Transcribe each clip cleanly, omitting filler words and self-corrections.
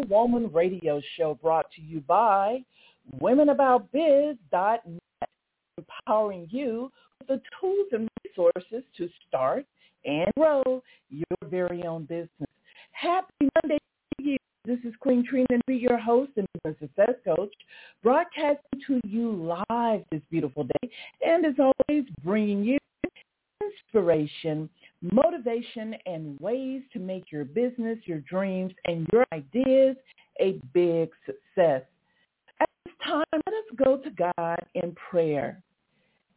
Successful Woman Radio Show, brought to you by WomenAboutBiz.net, empowering you with the tools and resources to start and grow your very own business. Happy Monday to you. This is Queen Trina, your host and business success coach, broadcasting to you live this beautiful day, and as always, bringing you inspiration, motivation, and ways to make your business, your dreams, and your ideas a big success. At this time, let us go to God in prayer.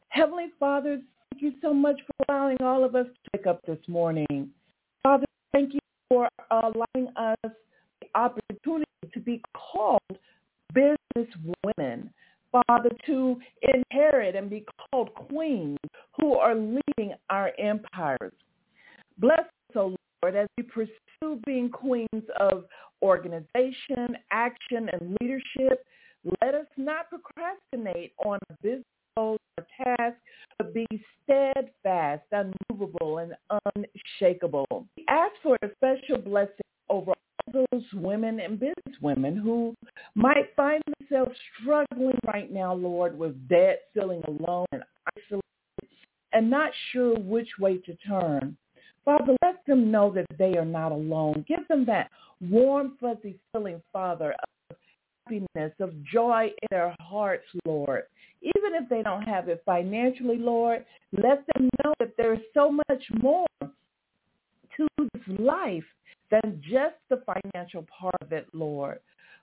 Heavenly Father, thank you so much for allowing all of us to wake up this morning. Father, thank you for allowing us the opportunity to be called business women. Father, to inherit and be called queens who are leading our empires. Bless us, O Lord, as we pursue being queens of organization, action, and leadership. Let us not procrastinate on our business goals or tasks, but be steadfast, unmovable, and unshakable. We ask for a special blessing over all those women and businesswomen who might find themselves struggling right now, Lord, with debt, feeling alone and isolated, and not sure which way to turn. Father, let them know that they are not alone. Give them that warm, fuzzy feeling, Father, of happiness, of joy in their hearts, Lord. Even if they don't have it financially, Lord, let them know that there's so much more to this life than just the financial part of it, Lord.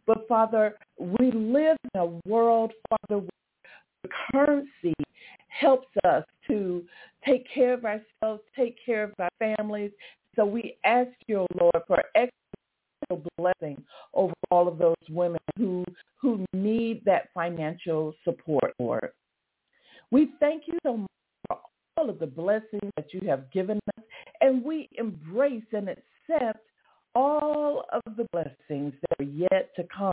But, Father, we live in a world, Father, where the currency helps us to take care of ourselves, take care of our families. So we ask you, Lord, for extra blessing over all of those women who need that financial support, Lord. We thank you so much for all of the blessings that you have given us, and we embrace and accept all of the blessings that are yet to come.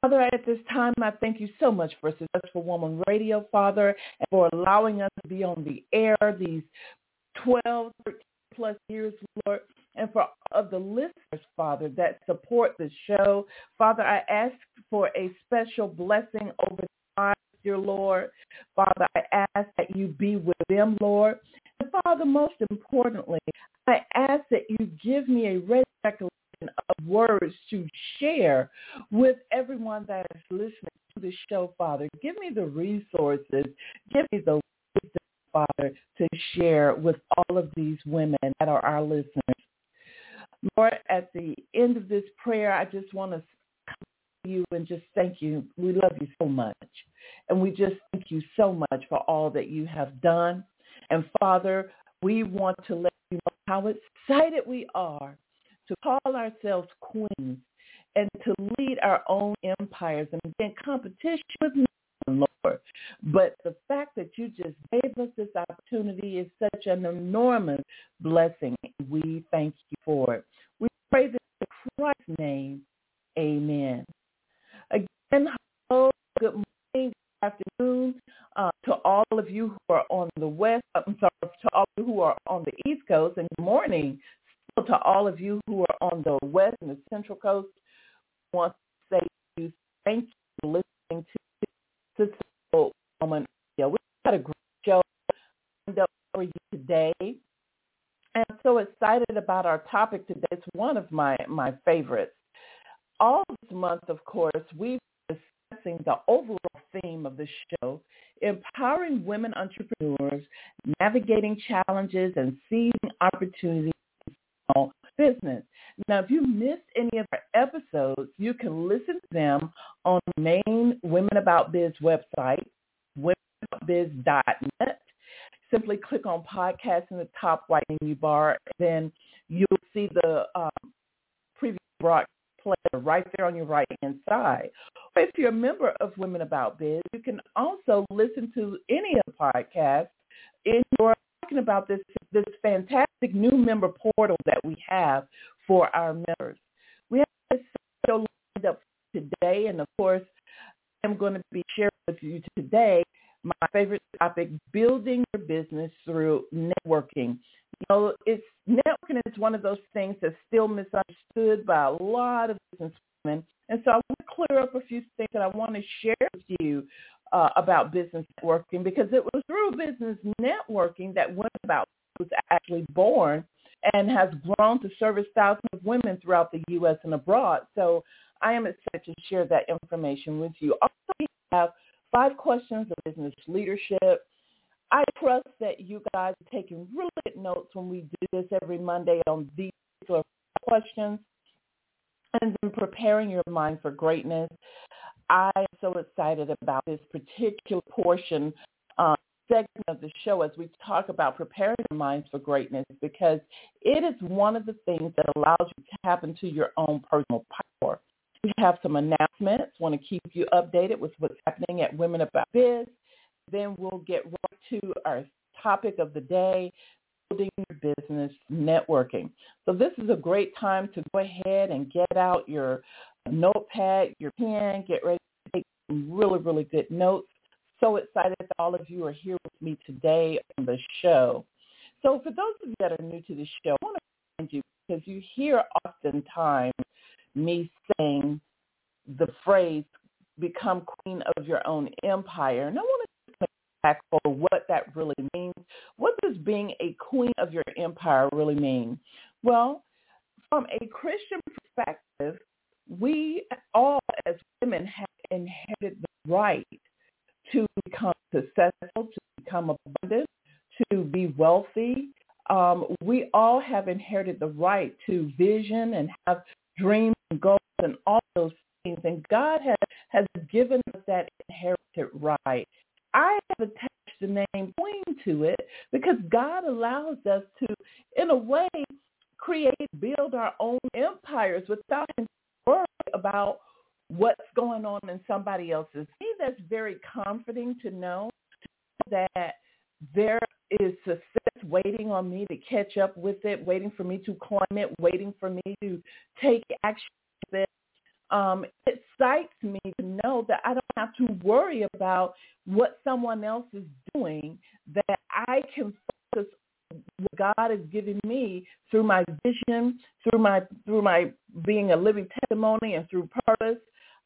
Father, at this time, I thank you so much for Successful Woman Radio, Father, and for allowing us to be on the air these 12, 13-plus years, Lord, and for all of the listeners, Father, that support the show. Father, I ask for a special blessing over the lives, dear Lord. Father, I ask that you be with them, Lord. And Father, most importantly, I ask that you give me a recollection of words to share with everyone that is listening to the show, Father. Give me the resources. Give me the wisdom, Father, to share with all of these women that are our listeners. Lord, at the end of this prayer, I just want to come to you and just thank you. We love you so much. And we just thank you so much for all that you have done. And, Father, we want to let you know how excited we are to call ourselves queens and to lead our own empires and be in competition with no one, Lord. But the fact that you just gave us this opportunity is such an enormous blessing. We thank you for it. We pray this in Christ's name. Amen. Again, hello, good morning, good afternoon to all of you who are on the West. I'm sorry, to all of you who are on the East Coast, and good morning to all of you who are on the West and the Central Coast. I want to say to you, thank you for listening to Successful Woman Radio. We've got a great show for you today, and I'm so excited about our topic today. It's one of my favorites. All this month, of course, we've been discussing the overall theme of the show, empowering women entrepreneurs, navigating challenges, and seizing opportunities business. Now, if you missed any of our episodes, you can listen to them on the main Women About Biz website, womenaboutbiz.net. Simply click on podcast in the top right menu bar, and then you'll see the previous broadcast player right there on your right-hand side. Or if you're a member of Women About Biz, you can also listen to any of the podcasts in your about this fantastic new member portal that we have for our members. We have this show lined up today, and of course, I'm going to be sharing with you today my favorite topic, building your business through networking. It's networking is one of those things that's still misunderstood by a lot of business women. And so I want to clear up a few things that I want to share with you about business networking, because it was through business networking that WomenAboutBiz was actually born and has grown to service thousands of women throughout the U.S. and abroad. So I am excited to share that information with you. Also, we have 5 questions of business leadership. I trust that you guys are taking really good notes when we do this every Monday on these particular questions, and then preparing your mind for greatness. I am so excited about this particular portion segment of the show as we talk about preparing your minds for greatness, because it is one of the things that allows you to tap into your own personal power. We have some announcements. Want to keep you updated with what's happening at Women About Biz. Then we'll get right to our topic of the day, building your business networking. So this is a great time to go ahead and get out your notepad, your pen, get ready to take some really, really good notes. So excited that all of you are here with me today on the show. So for those of you that are new to the show, I want to remind you, because you hear oftentimes me saying the phrase, become queen of your own empire. And I want to make back for what that really means. What does being a queen of your empire really mean? Well, from a Christian perspective, we all as women have inherited the right to become successful, to become abundant, to be wealthy. We all have inherited the right to vision and have dreams and goals and all those things. And God has given us that inherited right. I have attached the name queen to it because God allows us to, in a way, create, build our own empires without worrying about what's going on in somebody else's. See, that's very comforting to know that there is success waiting on me to catch up with it, waiting for me to claim it, waiting for me to take action with it. It excites me to know that I don't have to worry about what someone else is doing, that I can focus on what God has given me through my vision, through my being a living testimony, and through purpose.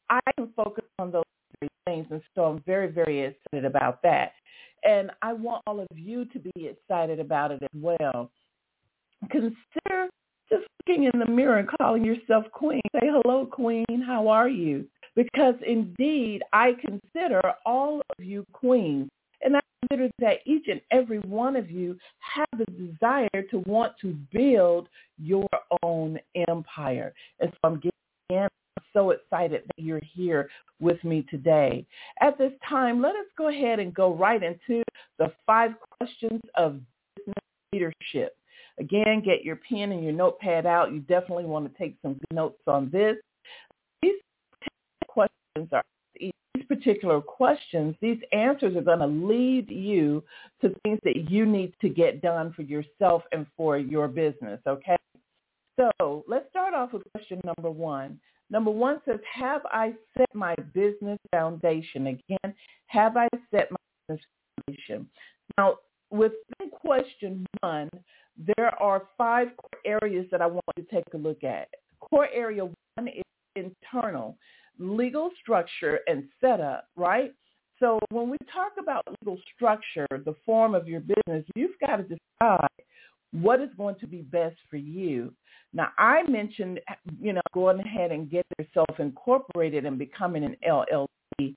I can focus on those three things, and so I'm very, very excited about that. And I want all of you to be excited about it as well. Consider just looking in the mirror and calling yourself queen. Say, hello, queen, how are you? Because indeed, I consider all of you queens. And I consider that each and every one of you have the desire to want to build your own empire. And so I'm so excited that you're here with me today. At this time, let us go ahead and go right into the 5 questions of business leadership. Again, get your pen and your notepad out. You definitely want to take some good notes on this. These answers are going to lead you to things that you need to get done for yourself and for your business, okay? So let's start off with question number 1. Number 1 says, have I set my business foundation? Again, have I set my business foundation? Now, within question 1, there are 5 core areas that I want you to take a look at. Core area 1 is internal, legal structure and setup, right? So when we talk about legal structure, the form of your business, you've got to decide what is going to be best for you. Now, I mentioned, going ahead and get yourself incorporated and becoming an LLC.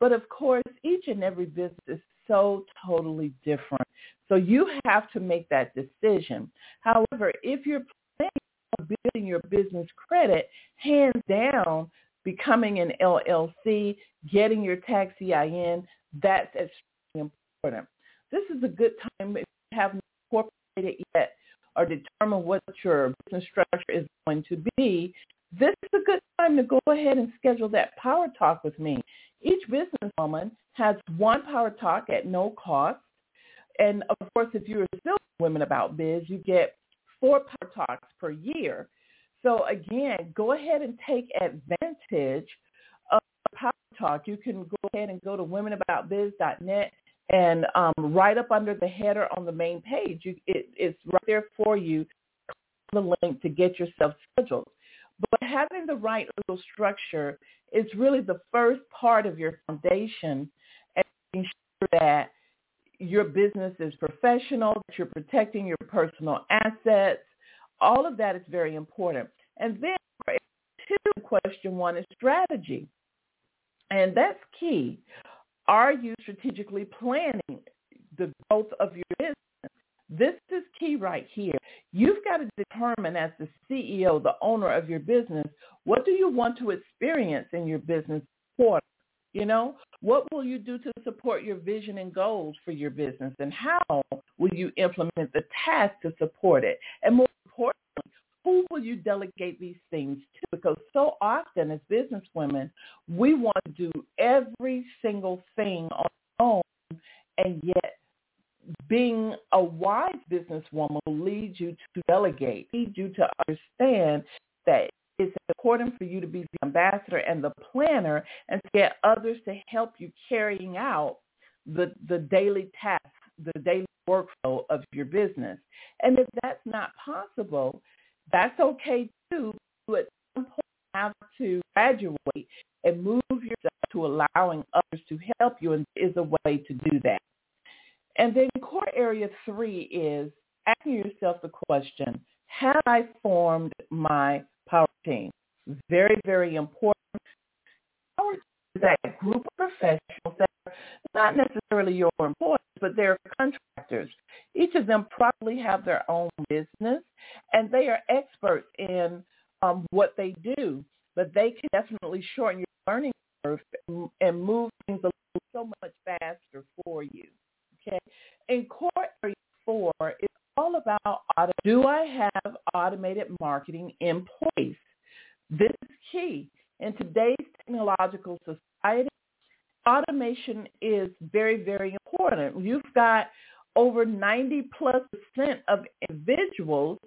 But, of course, each and every business is so totally different. So you have to make that decision. However, if you're planning on building your business credit, hands down, becoming an LLC, getting your tax EIN, that's extremely important. This is a good time if you have not incorporated yet or determine what your business structure is going to be. This is a good time to go ahead and schedule that power talk with me. Each businesswoman has one power talk at no cost. And, of course, if you're still Women About Biz, you get 4 power talks per year. So, again, go ahead and take advantage of the power talk. You can go ahead and go to womenaboutbiz.net And right up under the header on the main page, it's right there for you, the link to get yourself scheduled. But having the right little structure is really the first part of your foundation and making sure that your business is professional, that you're protecting your personal assets. All of that is very important. And then question one is strategy. And that's key. Are you strategically planning the growth of your business? This is key right here. You've got to determine as the CEO, the owner of your business, what do you want to experience in your business quarter? You know, what will you do to support your vision and goals for your business? And how will you implement the task to support it? And more importantly, who will you delegate these things to? Because so often as business women, we want to do every single thing on our own, and yet being a wise businesswoman will lead you to delegate, lead you to understand that it's important for you to be the ambassador and the planner and to get others to help you carrying out the daily tasks, the daily workflow of your business. And if that's not possible, that's okay too, but at some point you have to graduate and move yourself to allowing others to help you, and there is a way to do that. And then core area 3 is asking yourself the question, have I formed my power team? Very, very important. Power team is that group of professionals that are not necessarily your employees, but they're contractors. Each of them probably have their own business, and they are experts in what they do, but they can definitely shorten your learning curve and move things along so much faster for you. Okay. And core area 4 is all about do I have automated marketing in place? This is key. In today's technological society, automation is very, very important. You've got over 90+% of individuals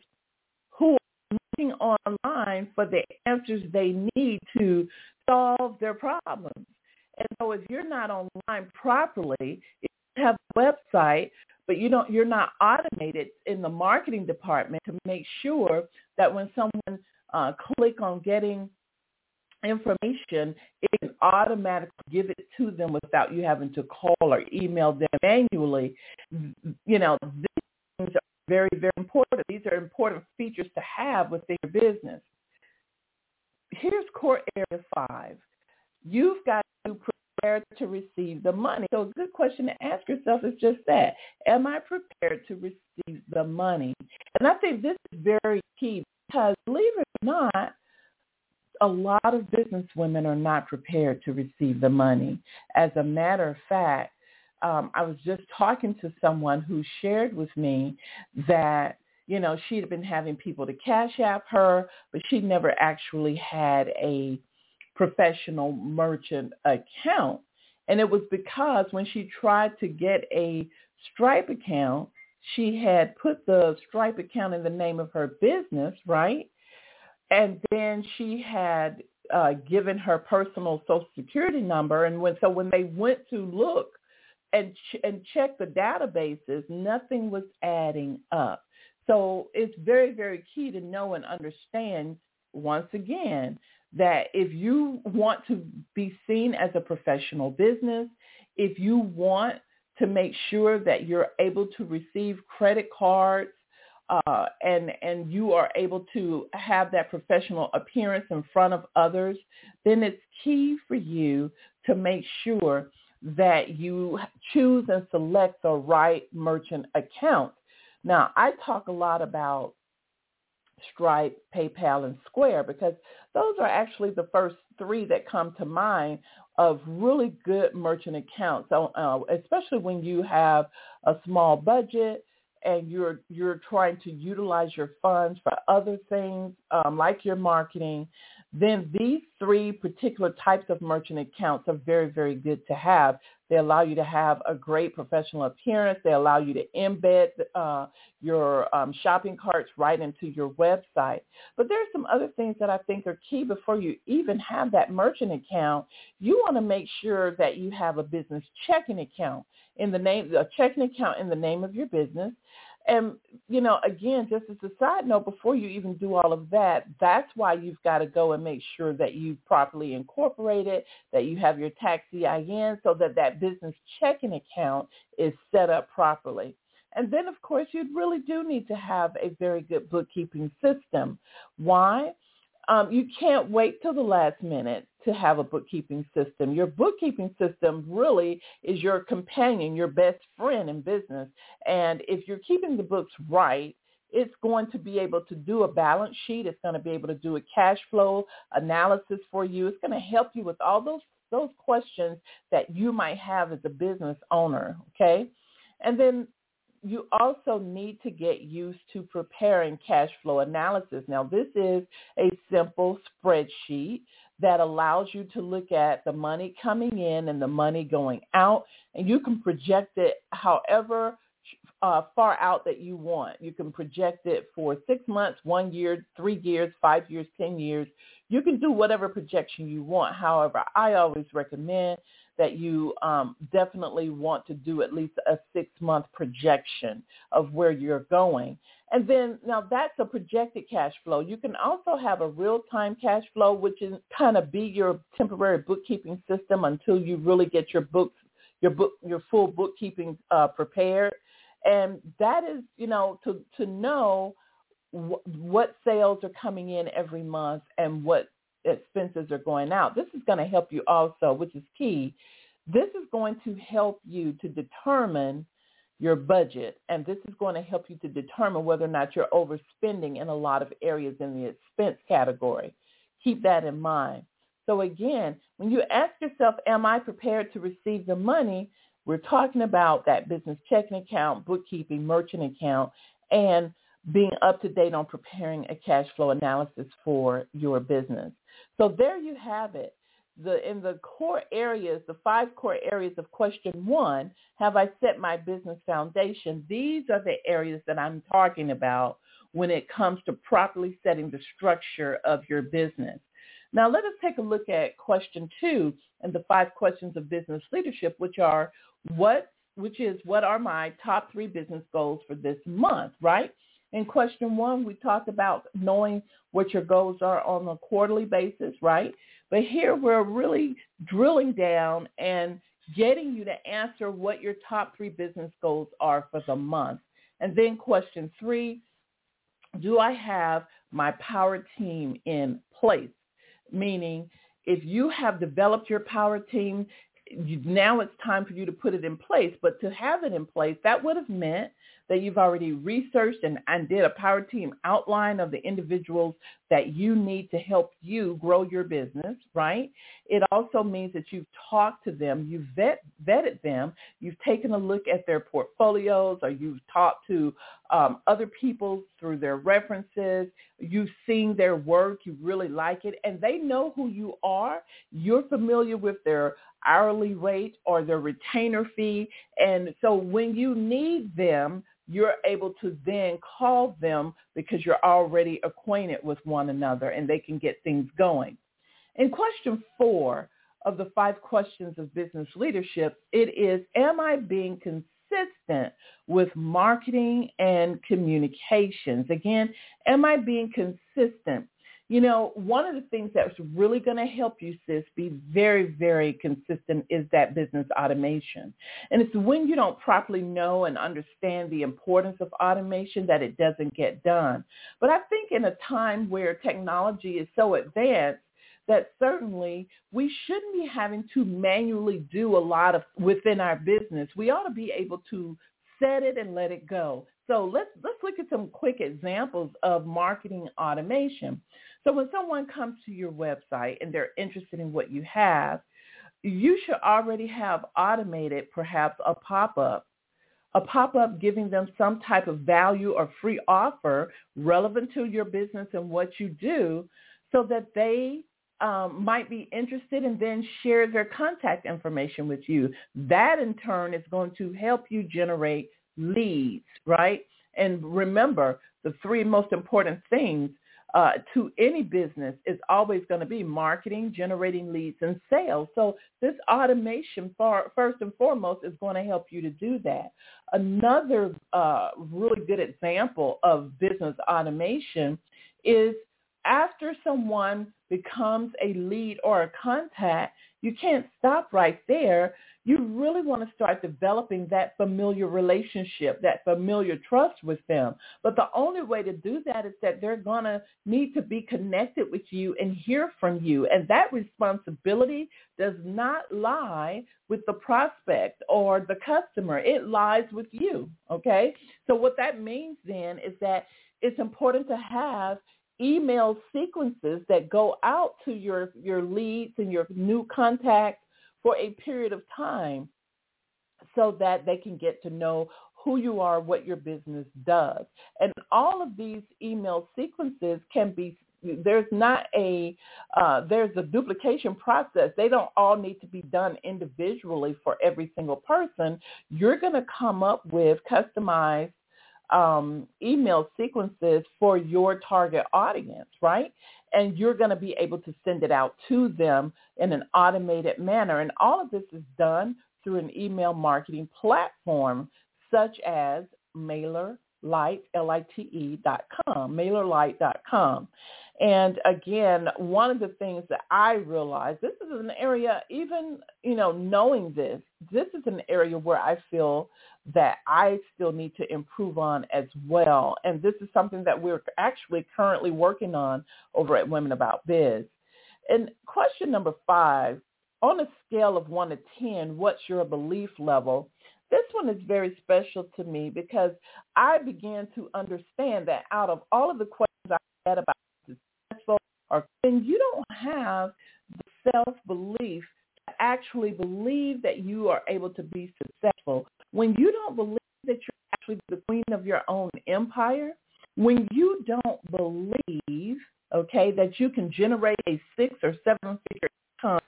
who are looking online for the answers they need to solve their problems. And so if you're not online properly, if you have a website, but you're not automated in the marketing department to make sure that when someone click on getting information, it can automatically give it to them without you having to call or email them manually. You know, these things are very, very important. These are important features to have within your business. Here's core area 5. You've got to prepare to receive the money. So a good question to ask yourself is just that. Am I prepared to receive the money? And I think this is very key because, believe it or not, a lot of business women are not prepared to receive the money. As a matter of fact, I was just talking to someone who shared with me that, you know, she had been having people to cash app her, but she never actually had a professional merchant account. And it was because when she tried to get a Stripe account, she had put the Stripe account in the name of her business, right? And then she had given her personal Social Security number. And when they went to look and check the databases, nothing was adding up. So it's very, very key to know and understand, once again, that if you want to be seen as a professional business, if you want to make sure that you're able to receive credit cards, and you are able to have that professional appearance in front of others, then it's key for you to make sure that you choose and select the right merchant account. Now, I talk a lot about Stripe, PayPal, and Square because those are actually the first 3 that come to mind of really good merchant accounts, so, especially when you have a small budget and you're trying to utilize your funds for other things like your marketing. then these three particular types of merchant accounts are very, very good to have. They allow you to have a great professional appearance. They allow you to embed your shopping carts right into your website. But there's some other things that I think are key. Before you even have that merchant account, you want to make sure that you have a business checking account in the name, a checking account in the name of your business. And, you know, again, just as a side note, before you even do all of that, that's why you've got to go and make sure that you properly incorporate it, that you have your tax EIN so that that business checking account is set up properly. And then, of course, you really do need to have a very good bookkeeping system. Why? You can't wait till the last minute to have a bookkeeping system. Your bookkeeping system really is your companion, your best friend in business. And if you're keeping the books right, it's going to be able to do a balance sheet. It's going to be able to do a cash flow analysis for you. It's going to help you with all those questions that you might have as a business owner, okay? And then you also need to get used to preparing cash flow analysis. Now, this is a simple spreadsheet that allows you to look at the money coming in and the money going out, and you can project it however far out that you want. You can project it for 6 months, 1 year, 3 years, 5 years, 10 years. You can do whatever projection you want. However, I always recommend that you definitely want to do at least a 6-month projection of where you're going. And then, now that's a projected cash flow. You can also have a real-time cash flow, which is kind of be your temporary bookkeeping system until you really get your books, your full bookkeeping prepared. And that is, you know, to know what sales are coming in every month and what expenses are going out. This is going to help you also, which is key. This is going to help you to determine your budget, and this is going to help you to determine whether or not you're overspending in a lot of areas in the expense category. Keep that in mind. So again, when you ask yourself, am I prepared to receive the money? We're talking about that business checking account, bookkeeping, merchant account, and being up to date on preparing a cash flow analysis for your business. So there you have it. In the core areas, the 5 core areas of question 1, have I set my business foundation? These are the areas that I'm talking about when it comes to properly setting the structure of your business. Now, let us take a look at question 2 and the 5 questions of business leadership, which is what are my top 3 business goals for this month, right? In question 1, we talked about knowing what your goals are on a quarterly basis, right? But here we're really drilling down and getting you to answer what your top 3 business goals are for the month. And then question 3, do I have my power team in place? Meaning, if you have developed your power team, now it's time for you to put it in place. But to have it in place, that would have meant that you've already researched and did a power team outline of the individuals that you need to help you grow your business, right? It also means that you've talked to them, you've vetted them, you've taken a look at their portfolios, or you've talked to other people through their references, you've seen their work, you really like it, and they know who you are. You're familiar with their hourly rate or their retainer fee, and so when you need them, you're able to then call them because you're already acquainted with one another and they can get things going. In question 4 of the 5 questions of business leadership, it is, am I being consistent with marketing and communications? Again, am I being consistent? You know, one of the things that's really going to help you, sis, be very, very consistent is that business automation. And it's when you don't properly know and understand the importance of automation that it doesn't get done. But I think in a time where technology is so advanced, that certainly we shouldn't be having to manually do a lot of within our business. We ought to be able to set it and let it go. So let's look at some quick examples of marketing automation. So when someone comes to your website and they're interested in what you have, you should already have automated perhaps a pop-up giving them some type of value or free offer relevant to your business and what you do, so that they might be interested and then share their contact information with you. That in turn is going to help you generate leads, right? And remember, the three most important things to any business is always going to be marketing, generating leads, and sales. So this automation, first and foremost, is going to help you to do that. Another really good example of business automation is after someone becomes a lead or a contact, you can't stop right there. You really want to start developing that familiar relationship, that familiar trust with them. But the only way to do that is that they're going to need to be connected with you and hear from you. And that responsibility does not lie with the prospect or the customer. It lies with you, okay? So what that means then is that it's important to have email sequences that go out to your leads and your new contacts for a period of time so that they can get to know who you are, what your business does. And all of these email sequences can be, there's a duplication process. They don't all need to be done individually for every single person. You're going to come up with customized email sequences for your target audience, right? And you're going to be able to send it out to them in an automated manner. And all of this is done through an email marketing platform such as MailerLite, LITE.com, MailerLite.com. And again, one of the things that I realized, this is an area, even, knowing this is an area where I feel that I still need to improve on as well. And this is something that we're actually currently working on over at Women About Biz. And question number 5, on a scale of 1 to 10, what's your belief level? This one is very special to me because I began to understand that out of all of the questions I had about and you don't have the self-belief to actually believe that you are able to be successful. When you don't believe that you're actually the queen of your own empire, when you don't believe, okay, that you can generate a 6 or 7-figure income,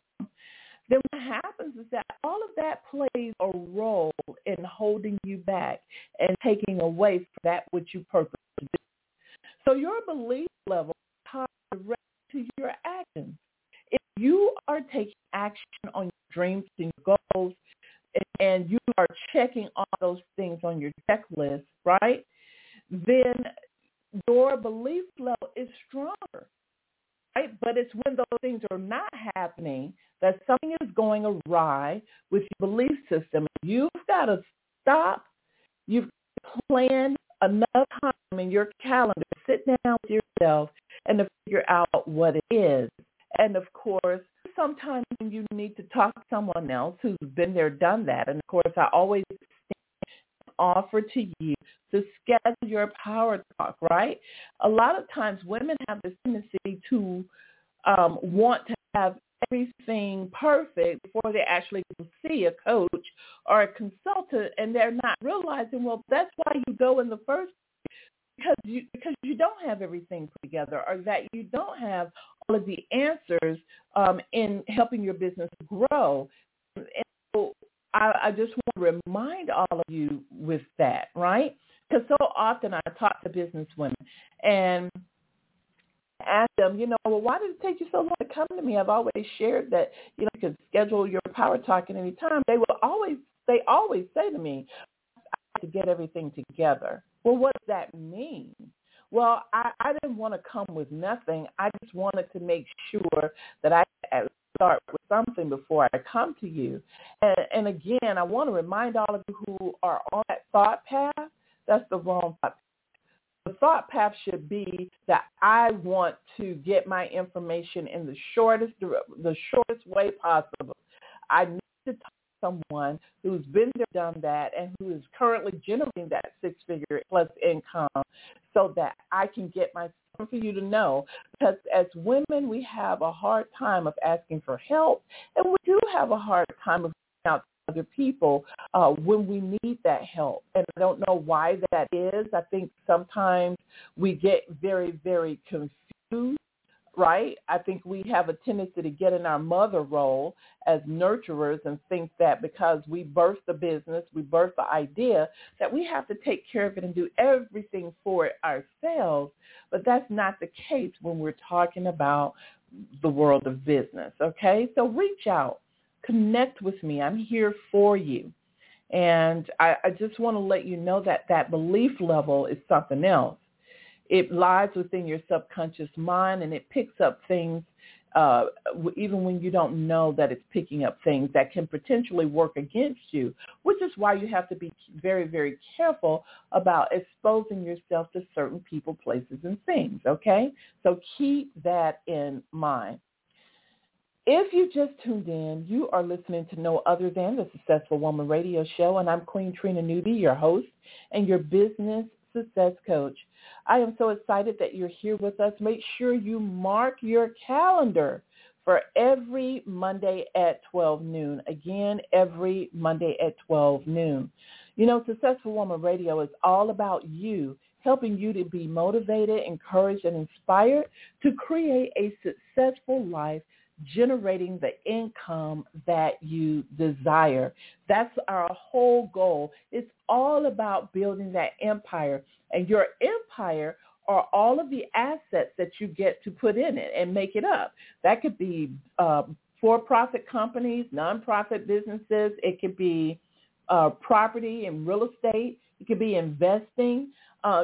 then what happens is that all of that plays a role in holding you back and taking away from that which you purpose to do. So your belief level ties directly to your actions. If you are taking action on your dreams and your goals, and you are checking all those things on your checklist, right, then your belief level is stronger, right? But it's when those things are not happening that something is going awry with your belief system. You've got to stop. You've planned enough time in your calendar to sit down with yourself and to figure out what it is. And, of course, sometimes you need to talk to someone else who's been there, done that. And, of course, I always offer to you to schedule your power talk, right? A lot of times women have this tendency to want to have everything perfect before they actually see a coach or a consultant, and they're not realizing, well, that's why you go in the first place, because you don't have everything put together, or that you don't have all of the answers in helping your business grow. And so I just want to remind all of you with that, right? Because so often I talk to business women and ask them, well, why did it take you so long to come to me? I've always shared that, you can schedule your power talk at any time. They always say to me, I have to get everything together. Well, what does that mean? Well, I didn't want to come with nothing. I just wanted to make sure that I start with something before I come to you. And again, I want to remind all of you who are on that thought path, that's the wrong thought path. The thought path should be that I want to get my information in the shortest way possible. I need to talk to someone who's been there, done that, and who is currently generating that 6-figure plus income so that I can get myself, for you to know. Because as women, we have a hard time of asking for help, and we do have a hard time of reaching out to other people when we need that help. And I don't know why that is. I think sometimes we get very, very confused right? I think we have a tendency to get in our mother role as nurturers and think that because we birthed the business, we birthed the idea, that we have to take care of it and do everything for it ourselves. But that's not the case when we're talking about the world of business, okay? So reach out. Connect with me. I'm here for you. And I just want to let you know that that belief level is something else. It lies within your subconscious mind, and it picks up things even when you don't know that it's picking up things that can potentially work against you, which is why you have to be very, very careful about exposing yourself to certain people, places, and things, okay? So keep that in mind. If you just tuned in, you are listening to no other than the Successful Woman Radio Show, and I'm Queen Trina Newby, your host and your business success coach. I am so excited that you're here with us. Make sure you mark your calendar for every Monday at 12 noon. Again, every Monday at 12 noon. You know, Successful Woman Radio is all about you, helping you to be motivated, encouraged, and inspired to create a successful life, generating the income that you desire. That's our whole goal. It's all about building that empire. And your empire are all of the assets that you get to put in it and make it up. That could be for-profit companies, nonprofit businesses. It could be property and real estate. It could be investing.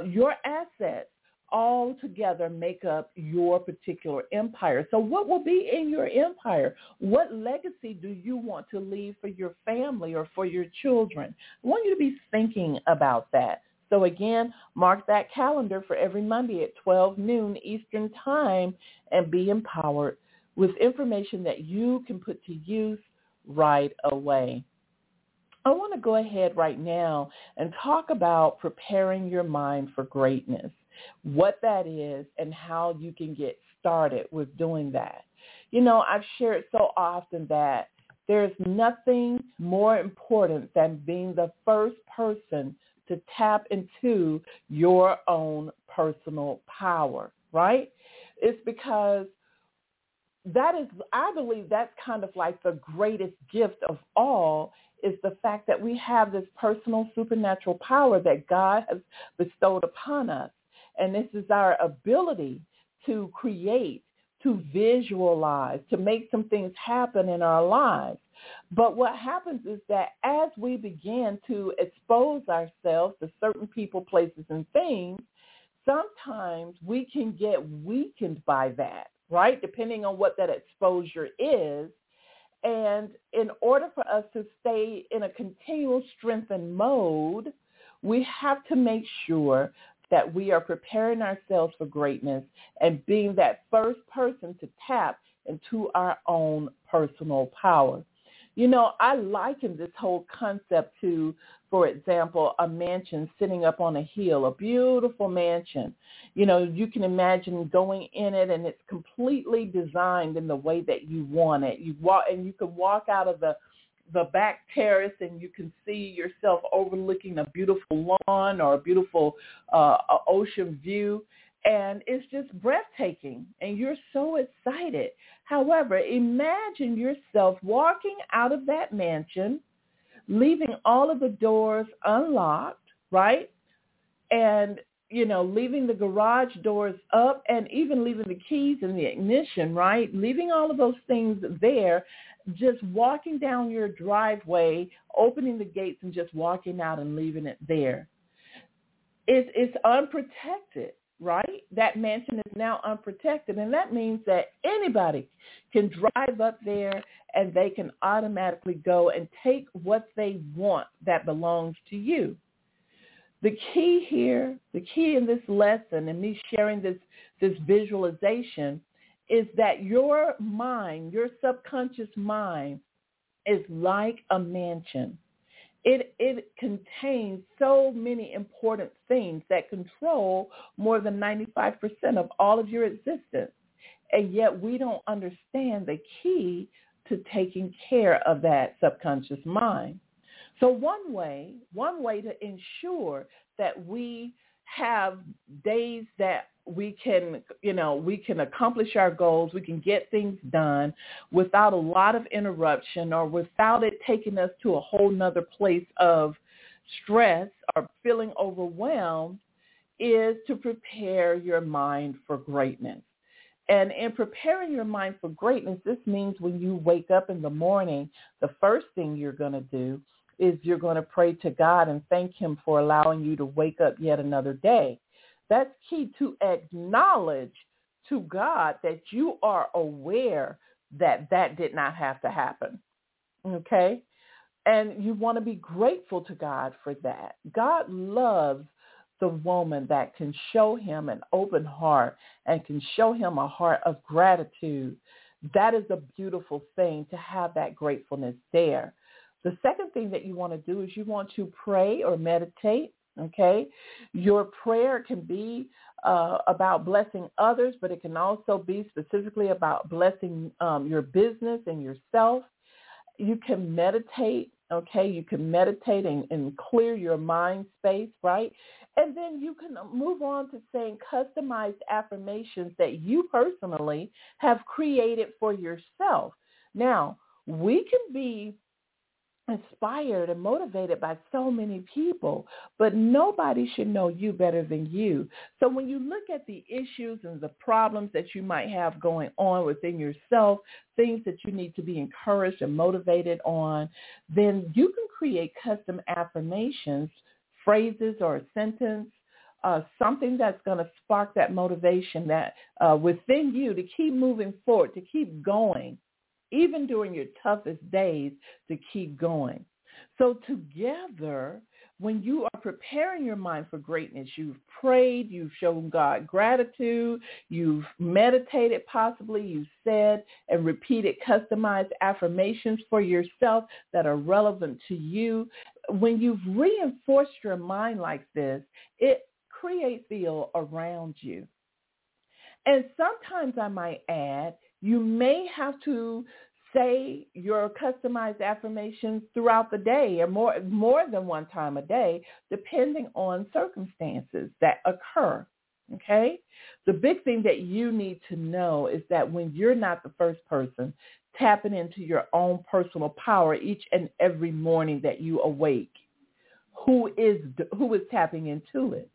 Your assets all together make up your particular empire. So what will be in your empire? What legacy do you want to leave for your family or for your children? I want you to be thinking about that. So again, mark that calendar for every Monday at 12 noon Eastern Time and be empowered with information that you can put to use right away. I want to go ahead right now and talk about preparing your mind for greatness, what that is, and how you can get started with doing that. You know, I've shared so often that there's nothing more important than being the first person to tap into your own personal power, right? It's because that is, I believe that's kind of like the greatest gift of all, is the fact that we have this personal supernatural power that God has bestowed upon us. And this is our ability to create, to visualize, to make some things happen in our lives. But what happens is that as we begin to expose ourselves to certain people, places, and things, sometimes we can get weakened by that, right? Depending on what that exposure is. And in order for us to stay in a continual strengthened mode, we have to make sure that we are preparing ourselves for greatness and being that first person to tap into our own personal power. You know, I liken this whole concept to, for example, a mansion sitting up on a hill, a beautiful mansion. You know, you can imagine going in it, and it's completely designed in the way that you want it. You walk, and you can walk out of the back terrace, and you can see yourself overlooking a beautiful lawn or a beautiful ocean view. And it's just breathtaking, and you're so excited. However, imagine yourself walking out of that mansion, leaving all of the doors unlocked, right? And, you know, leaving the garage doors up and even leaving the keys in the ignition, right? Leaving all of those things there, just walking down your driveway, opening the gates and just walking out and leaving it there. It's unprotected. Right? That mansion is now unprotected, and that means that anybody can drive up there and they can automatically go and take what they want that belongs to you. The key here, the key in this lesson and me sharing this visualization is that your mind, your subconscious mind is like a mansion. It contains so many important things that control more than 95% of all of your existence, and yet we don't understand the key to taking care of that subconscious mind. So one way to ensure that we have days that we can, you know, we can accomplish our goals. We can get things done without a lot of interruption or without it taking us to a whole nother place of stress or feeling overwhelmed, is to prepare your mind for greatness. And in preparing your mind for greatness, this means when you wake up in the morning, the first thing you're going to do is you're going to pray to God and thank him for allowing you to wake up yet another day. That's key, to acknowledge to God that you are aware that that did not have to happen, okay? And you want to be grateful to God for that. God loves the woman that can show him an open heart and can show him a heart of gratitude. That is a beautiful thing, to have that gratefulness there. The second thing that you want to do is you want to pray or meditate. Okay, your prayer can be about blessing others, but it can also be specifically about blessing your business and yourself. You can meditate, okay? You can meditate and clear your mind space, right? And then you can move on to saying customized affirmations that you personally have created for yourself. Now, we can be inspired and motivated by so many people, but nobody should know you better than you. So when you look at the issues and the problems that you might have going on within yourself, things that you need to be encouraged and motivated on, then you can create custom affirmations, phrases or a sentence, something that's going to spark that motivation that within you to keep moving forward, to keep going, even during your toughest days, to keep going. So together, when you are preparing your mind for greatness, you've prayed, you've shown God gratitude, you've meditated possibly, you've said and repeated customized affirmations for yourself that are relevant to you. When you've reinforced your mind like this, it creates the around you. And sometimes I might add, you may have to say your customized affirmations throughout the day or more than one time a day, depending on circumstances that occur, okay? The big thing that you need to know is that when you're not the first person tapping into your own personal power each and every morning that you awake, who is tapping into it?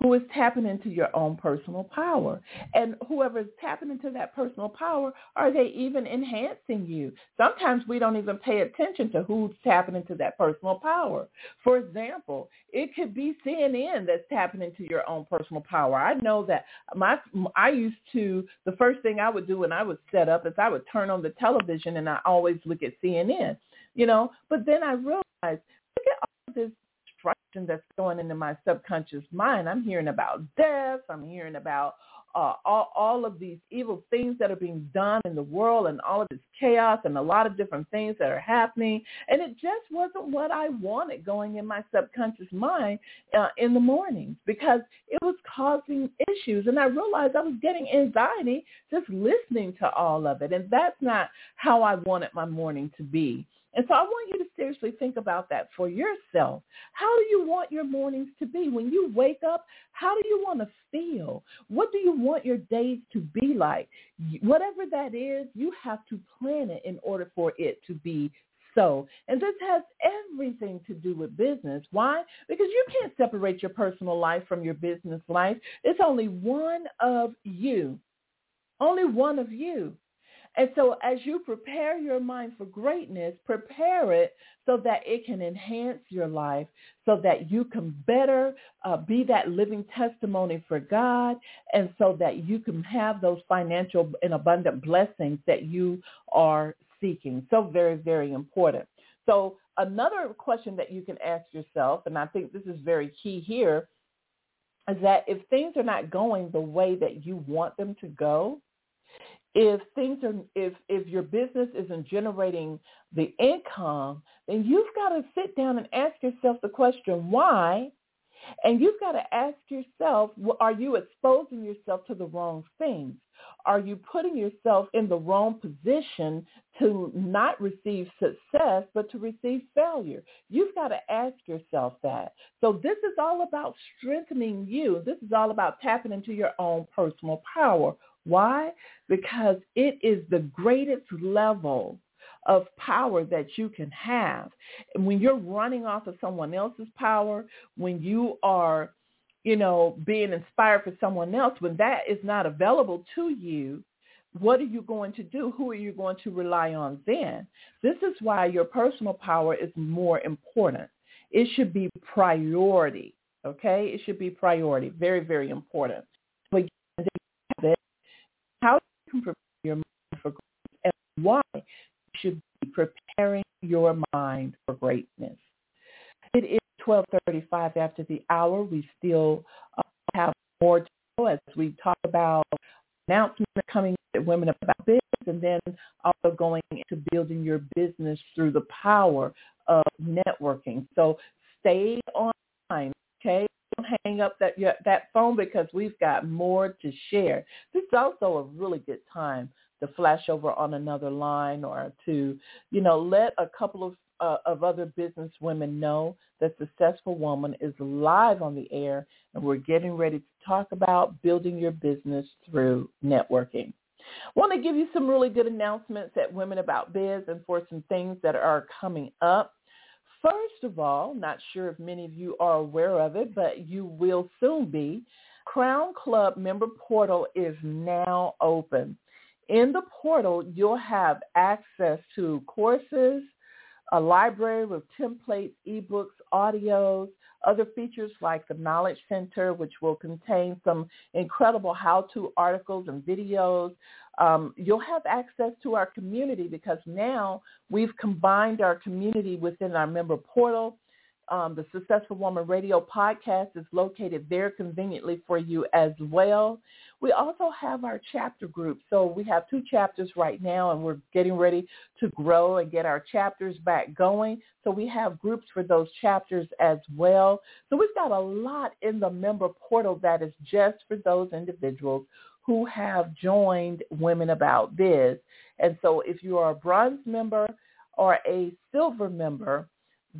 Who is tapping into your own personal power? And whoever is tapping into that personal power, are they even enhancing you? Sometimes we don't even pay attention to who's tapping into that personal power. For example, it could be CNN that's tapping into your own personal power. I know that the first thing I would do when I was set up is I would turn on the television and I always look at CNN, you know. But then I realized, look at all this that's going into my subconscious mind. I'm hearing about death. I'm hearing about all of these evil things that are being done in the world and all of this chaos and a lot of different things that are happening. And it just wasn't what I wanted going in my subconscious mind in the mornings, because it was causing issues. And I realized I was getting anxiety just listening to all of it. And that's not how I wanted my morning to be. And so I want you to seriously think about that for yourself. How do you want your mornings to be? When you wake up, how do you want to feel? What do you want your days to be like? Whatever that is, you have to plan it in order for it to be so. And this has everything to do with business. Why? Because you can't separate your personal life from your business life. It's only one of you. Only one of you. And so as you prepare your mind for greatness, prepare it so that it can enhance your life, so that you can better be that living testimony for God, and so that you can have those financial and abundant blessings that you are seeking. So very, very important. So another question that you can ask yourself, and I think this is very key here, is that if things are not going the way that you want them to go, If your business isn't generating the income, then you've got to sit down and ask yourself the question, why? And you've got to ask yourself, are you exposing yourself to the wrong things? Are you putting yourself in the wrong position to not receive success, but to receive failure. You've got to ask yourself that. So this is all about strengthening you. This is all about tapping into your own personal power. Why? Because it is the greatest level of power that you can have. And when you're running off of someone else's power, when you are, you know, being inspired for someone else, when that is not available to you, what are you going to do? Who are you going to rely on then? This is why your personal power is more important. It should be priority, okay? It should be priority. Very, very important. But how you can prepare your mind for greatness and why you should be preparing your mind for greatness. It is 12:35 after the hour. We still have more to go as we talk about announcements coming at Women About Biz, and then also going into building your business through the power of networking. So stay online, okay? Don't hang up that phone, because we've got more to share. This is also a really good time to flash over on another line, or to, you know, let a couple of other business women know that Successful Woman is live on the air, and we're getting ready to talk about building your business through networking. Want to give you some really good announcements at Women About Biz and for some things that are coming up. First of all, not sure if many of you are aware of it, but you will soon be. Crown Club member portal is now open. In the portal, you'll have access to courses, a library with templates, ebooks, audios, other features like the Knowledge Center, which will contain some incredible how-to articles and videos. You'll have access to our community, because now we've combined our community within our member portal. The Successful Woman Radio podcast is located there conveniently for you as well. We also have our chapter group. So we have 2 chapters right now, and we're getting ready to grow and get our chapters back going. So we have groups for those chapters as well. So we've got a lot in the member portal that is just for those individuals who have joined Women About Biz. And so if you are a bronze member or a silver member,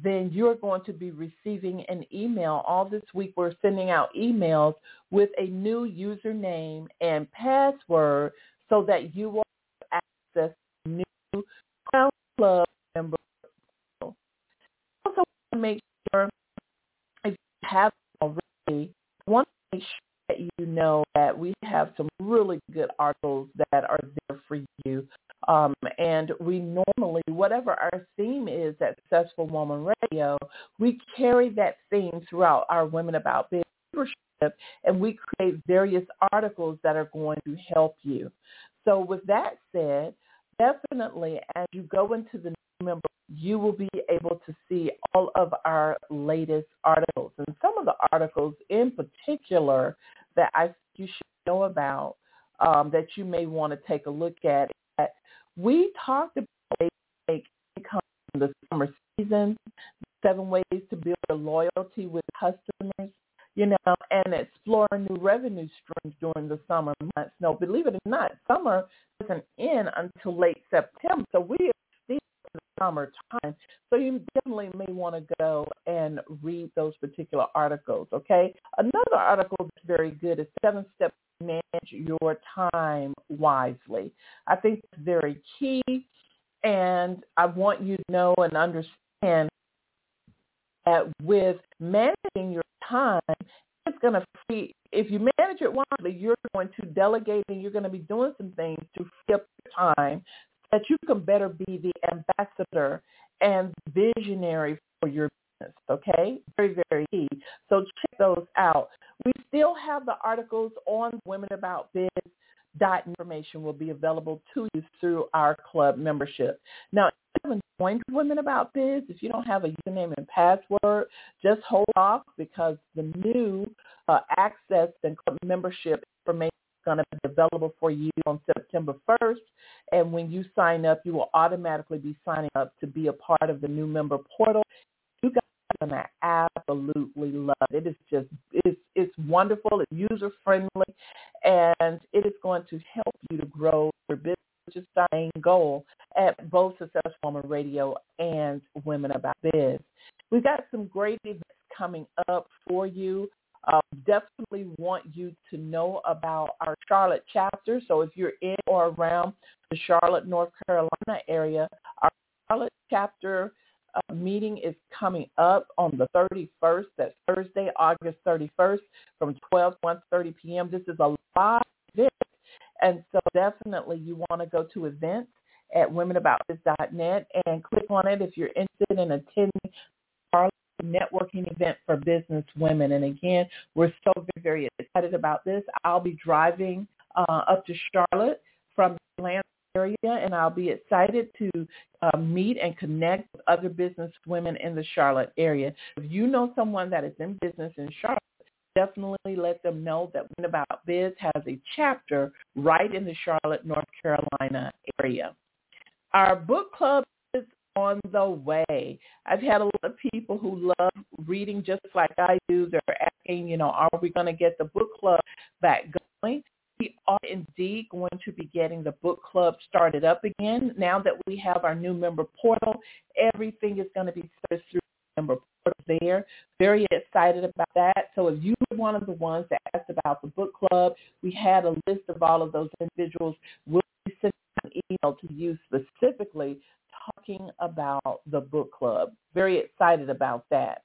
then you're going to be receiving an email. All this week we're sending out emails with a new username and password so that you will access the new Crown Club member. Also want to make sure, if you haven't already, I want to make sure that you know that we have some really good articles that are there for you. And we normally, whatever our theme is at Successful Woman Radio, we carry that theme throughout our Women About Biz membership, and we create various articles that are going to help you. So with that said, definitely as you go into the new member, you will be able to see all of our latest articles. And some of the articles in particular that I think you should know about, that you may want to take a look at. We talked about ways to make income in the summer season, 7 ways to build a loyalty with customers, you know, and explore new revenue streams during the summer months. No, believe it or not, summer doesn't end until late September, so we are still in the summer time. So you definitely may want to go and read those particular articles, okay? Another article that's very good is 7 Steps Manage Your Time Wisely. I think it's very key, and I want you to know and understand that with managing your time, it's going to free, if you manage it wisely, you're going to delegate, and you're going to be doing some things to free up your time so that you can better be the ambassador and visionary for your business, okay? Very, very key. So check those out. We still have the articles on WomenAboutBiz. Information will be available to you through our club membership. Now, if you haven't joined Women About Biz, if you don't have a username and password, just hold off, because the new access and club membership information is going to be available for you on September 1st. And when you sign up, you will automatically be signing up to be a part of the new member portal. You guys are going to absolutely love it. It is just, it's wonderful. It's user-friendly. And it is going to help you to grow your business which is our main goal at both Successful Woman Radio and Women About Biz. We've got some great events coming up for you. Definitely want you to know about our Charlotte chapter. So if you're in or around the Charlotte, North Carolina area, our Charlotte chapter meeting is coming up on the 31st. That's Thursday, August 31st from 12 to 1:30 p.m. This is a live event. And so definitely you want to go to events at womenaboutbiz.net and click on it if you're interested in attending Charlotte networking event for business women. And again, we're so very, very excited about this. I'll be driving up to Charlotte from the Atlanta area, and I'll be excited to meet and connect with other business women in the Charlotte area. If you know someone that is in business in Charlotte, definitely let them know that Women About Biz has a chapter right in the Charlotte, North Carolina area. Our book club is on the way. I've had a lot of people who love reading just like I do. They're asking, are we going to get the book club back going? We are indeed going to be getting the book club started up again. Now that we have our new member portal, everything is going to be serviced through the member portal there. Very excited about that. So if you were one of the ones that asked about the book club, we had a list of all of those individuals. We'll be sending an email to you specifically talking about the book club. Very excited about that.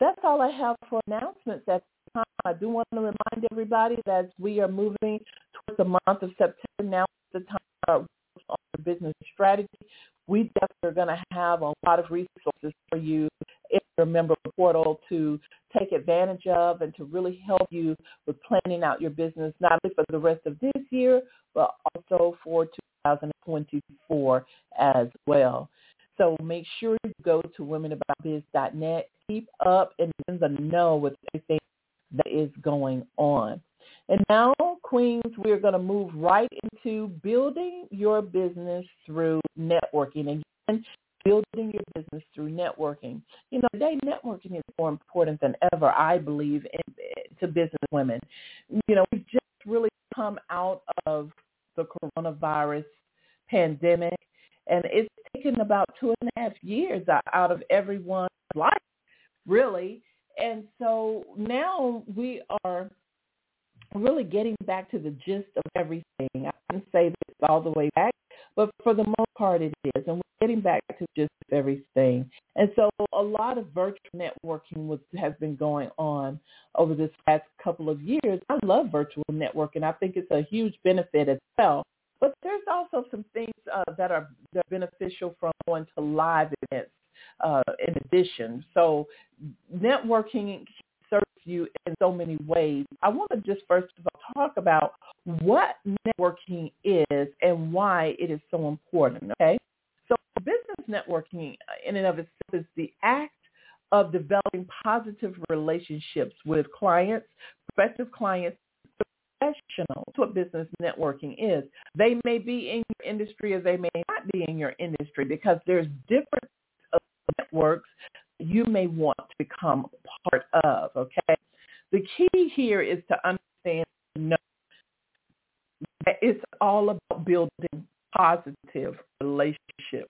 That's all I have for announcements at the time. I do want to remind everybody that we are moving towards the month of September. Now is the time to start working on your business strategy. We definitely are going to have a lot of resources for you in your member portal to take advantage of and to really help you with planning out your business, not only for the rest of this year, but also for 2024 as well. So make sure you go to womenaboutbiz.net. Keep up and in the know with everything that is going on. And now, Queens, we're going to move right into building your business through networking. Again, building your business through networking. Today networking is more important than ever, I believe, to business women. We've just really come out of the coronavirus pandemic, and it's taken about 2.5 years out of everyone's life, really. And so now we are really getting back to the gist of everything. I didn't say this all the way back, but for the most part it is. And we're getting back to the gist of everything. And so a lot of virtual networking has been going on over this past couple of years. I love virtual networking. I think it's a huge benefit as well. But there's also some things that are beneficial from going to live events in addition. So networking serves you in so many ways. I want to just first of all talk about what networking is and why it is so important, okay? So business networking in and of itself is the act of developing positive relationships with clients, prospective clients, professionals. That's what business networking is. They may be in your industry or they may not be in your industry because there's different networks you may want to become part of, okay? The key here is to understand that it's all about building positive relationships,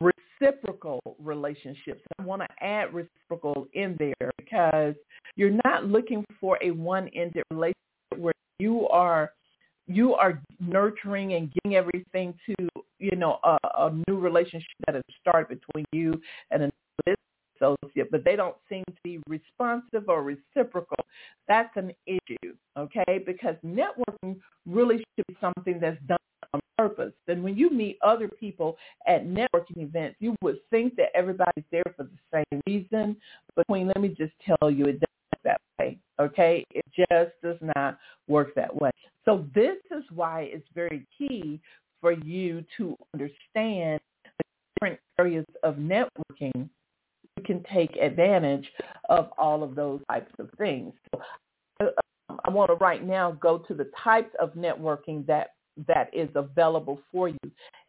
reciprocal relationships. I want to add reciprocal in there because you're not looking for a one-ended relationship where you are nurturing and giving everything to, a new relationship that has started between you and a business associate, but they don't seem to be responsive or reciprocal. That's an issue, okay? Because networking really should be something that's done on purpose. And when you meet other people at networking events, you would think that everybody's there for the same reason. But Queen, let me just tell you, it doesn't work that way, okay? It just does not work that way. So this is why it's very key for you to understand the different areas of networking. You can take advantage of all of those types of things. So I want to right now go to the types of networking that is available for you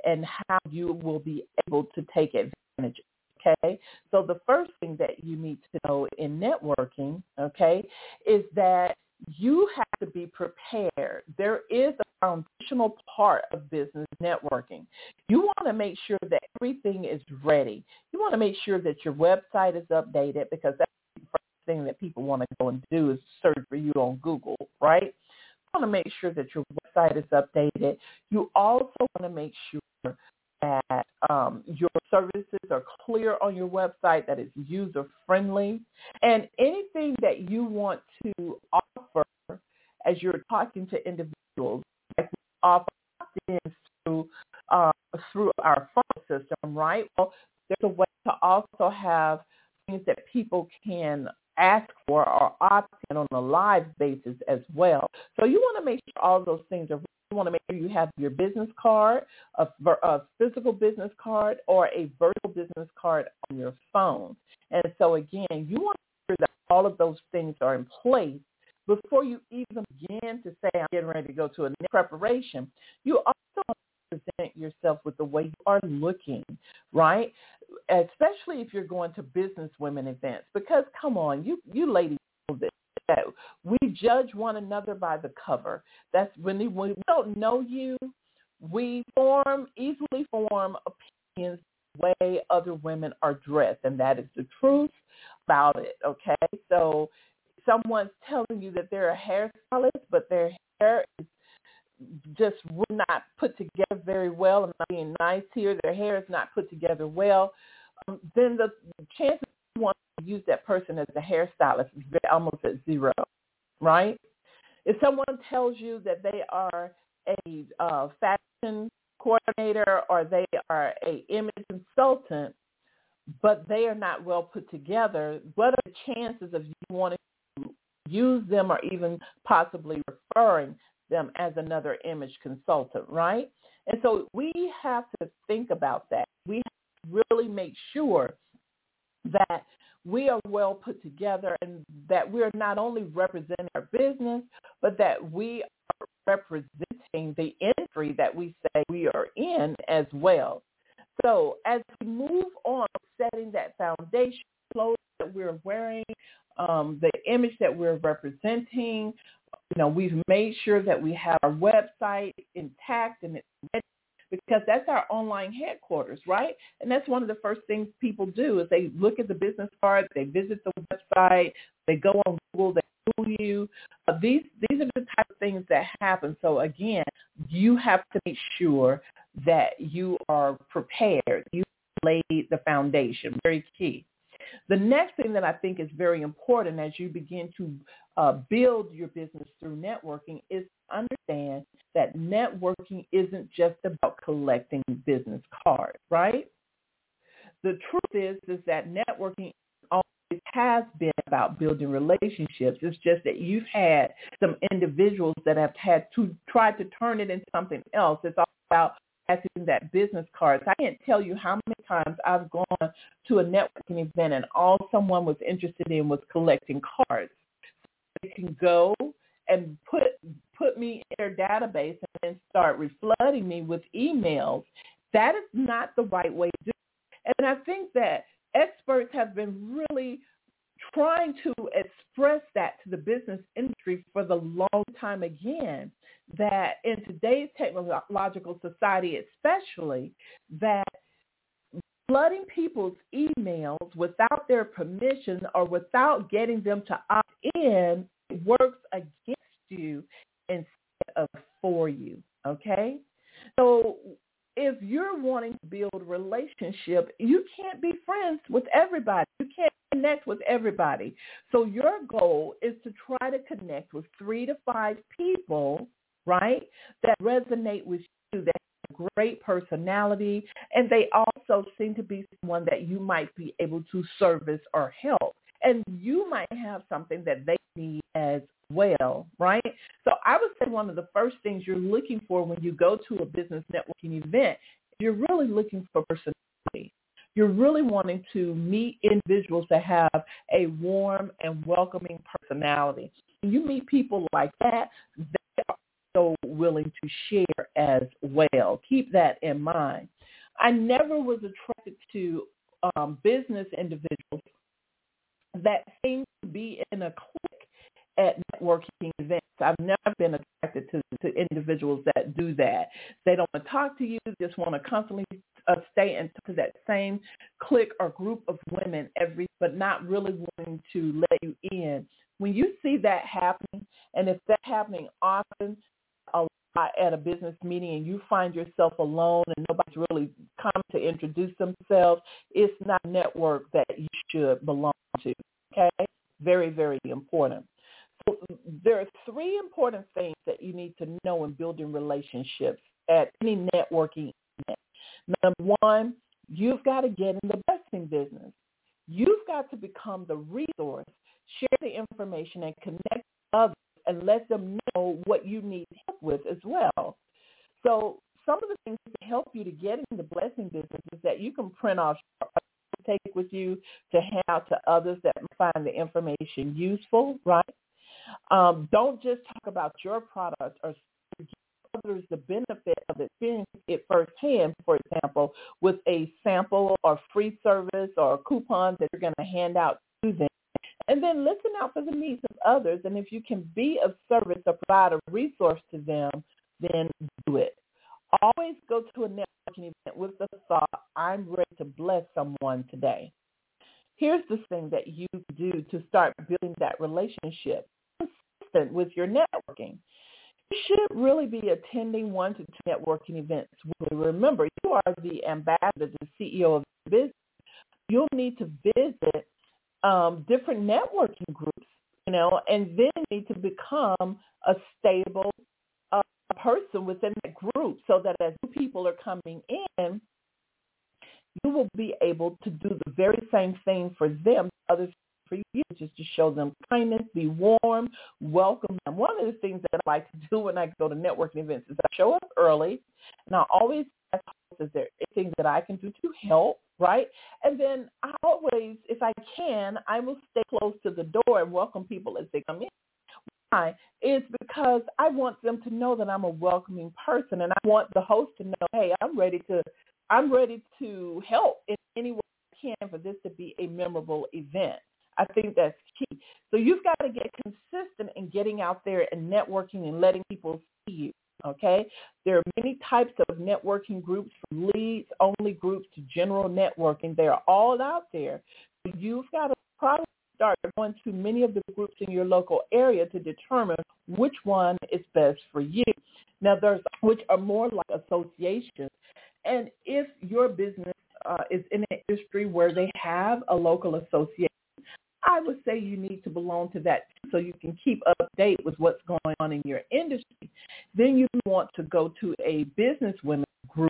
and how you will be able to take advantage. Okay, so the first thing that you need to know in networking, okay, is that you have to be prepared. There is a foundational part of business networking. You want to make sure that everything is ready. You want to make sure that your website is updated, because that's the first thing that people want to go and do is search for you on Google, right? You want to make sure that your website is updated. You also want to make sure that your services are clear on your website, that it's user-friendly. And anything that you want to offer as you're talking to individuals, like we offer opt-ins through our funnel system, right? Well, there's a way to also have things that people can ask for or opt in on a live basis as well. So you want to make sure all those things are. You want to make sure you have your business card, a physical business card, or a virtual business card on your phone. And so, again, you want to make sure that all of those things are in place before you even begin to say, I'm getting ready to go to a preparation. You also want to present yourself with the way you are looking, right? Especially if you're going to business women events, because, come on, you ladies know this. That we judge one another by the cover. That's when we don't know you, we easily form opinions the way other women are dressed, and that is the truth about it, okay? So someone's telling you that they're a hairstylist, but their hair is just not put together very well. I'm not being nice here. Their hair is not put together well. Then the chances want to use that person as a hairstylist is almost at zero, right? If someone tells you that they are a fashion coordinator or they are an image consultant, but they are not well put together, what are the chances of you wanting to use them or even possibly referring them as another image consultant, right? And so we have to think about that. We have to really make sure that we are well put together and that we are not only representing our business, but that we are representing the industry that we say we are in as well. So as we move on, setting that foundation, clothes that we're wearing, the image that we're representing, you know, we've made sure that we have our website intact and it's ready, because that's our online headquarters, right? And that's one of the first things people do is they look at the business card, they visit the website, they go on Google, they Google you. These are the type of things that happen. So, again, you have to make sure that you are prepared. You laid the foundation, very key. The next thing that I think is very important as you begin to build your business through networking is to understand that networking isn't just about collecting business cards, right? The truth is that networking always has been about building relationships. It's just that you've had some individuals that have had to try to turn it into something else. It's all about passing that business cards. I can't tell you how many times I've gone to a networking event and all someone was interested in was collecting cards. So they can go and put me in their database and then start flooding me with emails. That is not the right way to do it. And I think that experts have been really trying to express that to the business industry for the long time again, that in today's technological society especially, that flooding people's emails without their permission or without getting them to opt in works against you instead of for you, okay? So if you're wanting to build a relationship, you can't be friends with everybody. You can't connect with everybody. So your goal is to try to connect with 3 to 5 people, right, that resonate with you, that have a great personality, and they also seem to be someone that you might be able to service or help. And you might have something that they need as well, right? So I would say one of the first things you're looking for when you go to a business networking event, you're really looking for personality. You're really wanting to meet individuals that have a warm and welcoming personality. When you meet people like that, they are so willing to share as well. Keep that in mind. I never was attracted to business individuals that seemed to be in a clique at networking events. I've never been attracted to individuals that do that. They don't want to talk to you. They just want to constantly stay in touch with that same clique or group of women, but not really wanting to let you in. When you see that happening, and if that's happening often a lot at a business meeting and you find yourself alone and nobody's really come to introduce themselves, it's not a network that you should belong to, okay? Very, very important. So there are three important things that you need to know in building relationships at any networking event. Number one, you've got to get in the blessing business. You've got to become the resource, share the information, and connect others and let them know what you need help with as well. So some of the things that help you to get in the blessing business is that you can print off to take with you to hand out to others that find the information useful, right? Don't just talk about your product or give others the benefit of experiencing it firsthand, for example, with a sample or free service or a coupon that you're going to hand out to them. And then listen out for the needs of others. And if you can be of service or provide a resource to them, then do it. Always go to a networking event with the thought, I'm ready to bless someone today. Here's the thing that you do to start building that relationship consistent with your networking. You should really be attending 1 to 2 networking events. Remember, you are the ambassador, the CEO of the business. You'll need to visit different networking groups, and then you need to become a stable person within that group so that as new people are coming in, you will be able to do the very same thing for them, others for you, just to show them kindness, be warm, welcome them. One of the things that I like to do when I go to networking events is I show up early, and I always ask, is there anything that I can do to help, right? And then I always, if I can, I will stay close to the door and welcome people as they come in. Why? It's because I want them to know that I'm a welcoming person, and I want the host to know, hey, I'm ready to help in any way I can for this to be a memorable event. I think that's key. So you've got to get consistent in getting out there and networking and letting people see you, okay? There are many types of networking groups, from leads-only groups to general networking. They are all out there. So you've got to probably start going to many of the groups in your local area to determine which one is best for you. Now, there's which are more like associations. And if your business is in an industry where they have a local association, I would say you need to belong to that so you can keep up to date with what's going on in your industry. Then you want to go to a business women group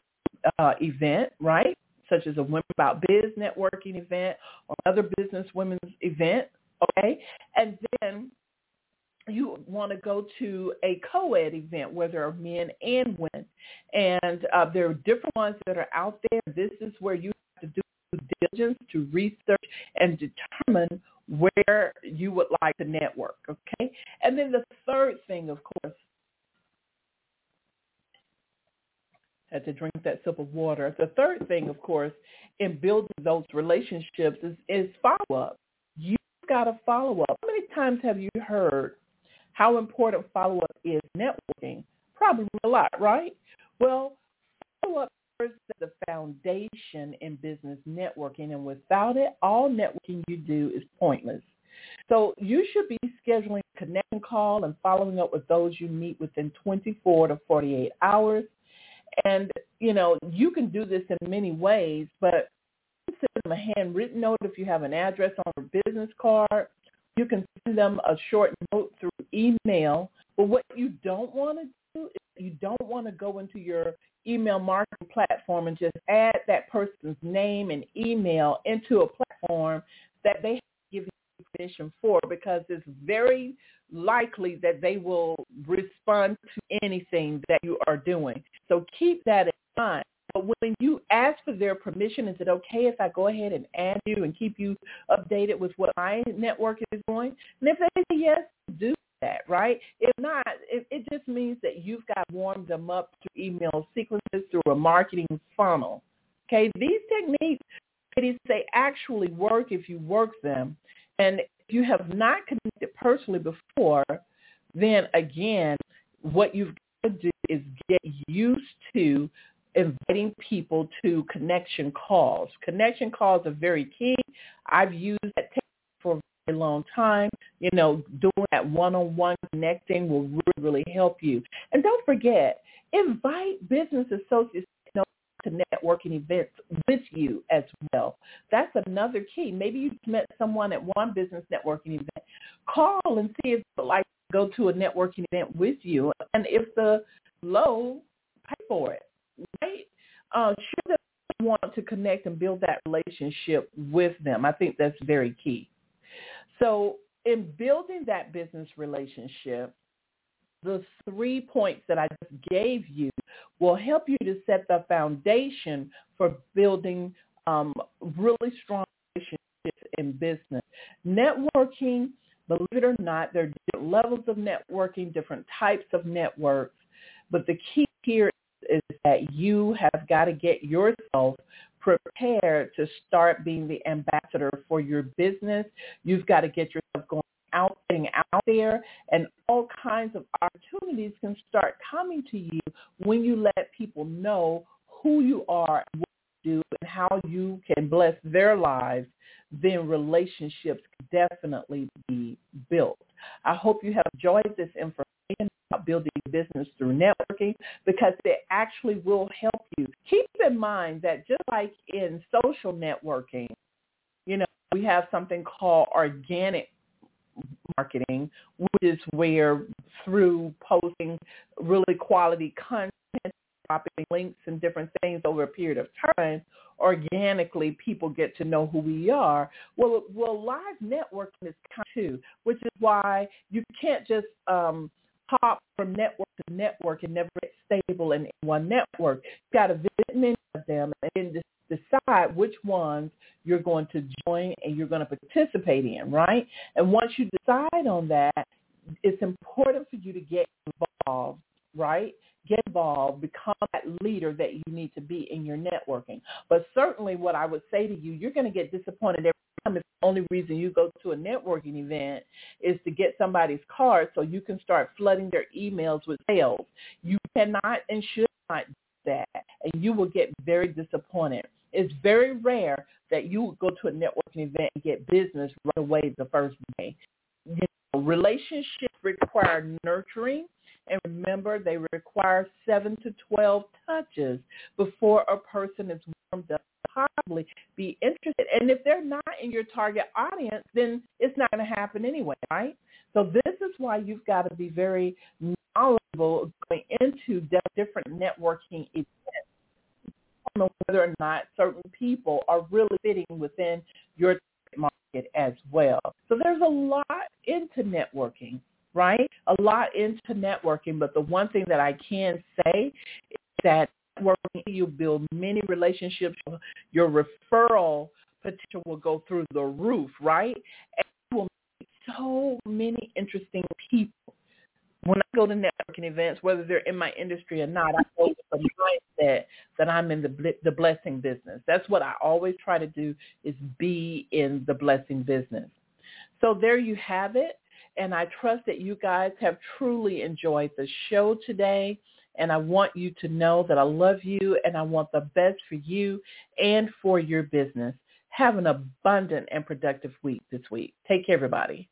event, right, such as a Women About Biz networking event or other business women's event, okay? And then you want to go to a co-ed event where there are men and women. And there are different ones that are out there. This is where you have to do due diligence to research and determine where you would like to network, okay? And then the third thing, of course, had to drink that sip of water. The third thing, of course, in building those relationships is follow-up. You've got to follow up. How many times have you heard how important follow-up is networking? Probably a lot, right? Well, follow-up is the foundation in business networking, and without it, all networking you do is pointless. So you should be scheduling a connection call and following up with those you meet within 24 to 48 hours. And, you can do this in many ways, but you can send them a handwritten note if you have an address on your business card. You can send them a short note through email. But what you don't want to do is you don't want to go into your email marketing platform and just add that person's name and email into a platform that they have to give you permission for, because it's very likely that they will respond to anything that you are doing. So keep that in mind. But when you ask for their permission, is it okay if I go ahead and add you and keep you updated with what my network is doing? And if they say yes, do that, right? If not, it just means that you've got to warm them up through email sequences, through a marketing funnel. Okay, these techniques, ladies, they actually work if you work them. And if you have not connected personally before, then again, what you've got to do is get used to inviting people to connection calls. Connection calls are very key. I've used that technique for a very long time. You know, doing that one-on-one connecting will really, really help you. And don't forget, invite business associates to networking events with you as well. That's another key. Maybe you met someone at one business networking event. Call and see if they'd like to go to a networking event with you. And if the low, pay for it. Right? Sure that you want to connect and build that relationship with them. I think that's very key. So in building that business relationship, the 3 points that I just gave you will help you to set the foundation for building really strong relationships in business. Networking, believe it or not, there are different levels of networking, different types of networks, but the key here is that you have got to get yourself prepared to start being the ambassador for your business. You've got to get yourself going out, getting out there, and all kinds of opportunities can start coming to you when you let people know who you are and what you do and how you can bless their lives. Then relationships can definitely be built. I hope you have enjoyed this information about building business through networking, because it actually will help you. Keep in mind that just like in social networking, you know, we have something called organic marketing, which is where through posting really quality content, dropping links and different things over a period of time, organically people get to know who we are. Well, live networking is kind of too, which is why you can't just hop from network to network and never get stable in one network. You've got to visit many of them and then decide which ones you're going to join and you're going to participate in, right? And once you decide on that, it's important for you to get involved, right? Get involved, become that leader that you need to be in your networking. But certainly what I would say to you, you're going to get disappointed every time if the only reason you go to a networking event is to get somebody's card so you can start flooding their emails with sales. You cannot and should not do that, and you will get very disappointed. It's very rare that you would go to a networking event and get business right away the first day. You know, relationships require nurturing. And remember, they require 7 to 12 touches before a person is warmed up to possibly be interested. And if they're not in your target audience, then it's not going to happen anyway, right? So this is why you've got to be very knowledgeable going into different networking events. I don't know whether or not certain people are really fitting within your target market as well. So there's a lot into networking. Right? A lot into networking, but the one thing that I can say is that networking, you build many relationships. Your referral potential will go through the roof, right? And you will meet so many interesting people. When I go to networking events, whether they're in my industry or not, I go with the mindset that I'm in the blessing business. That's what I always try to do, is be in the blessing business. So there you have it. And I trust that you guys have truly enjoyed the show today. And I want you to know that I love you and I want the best for you and for your business. Have an abundant and productive week this week. Take care, everybody.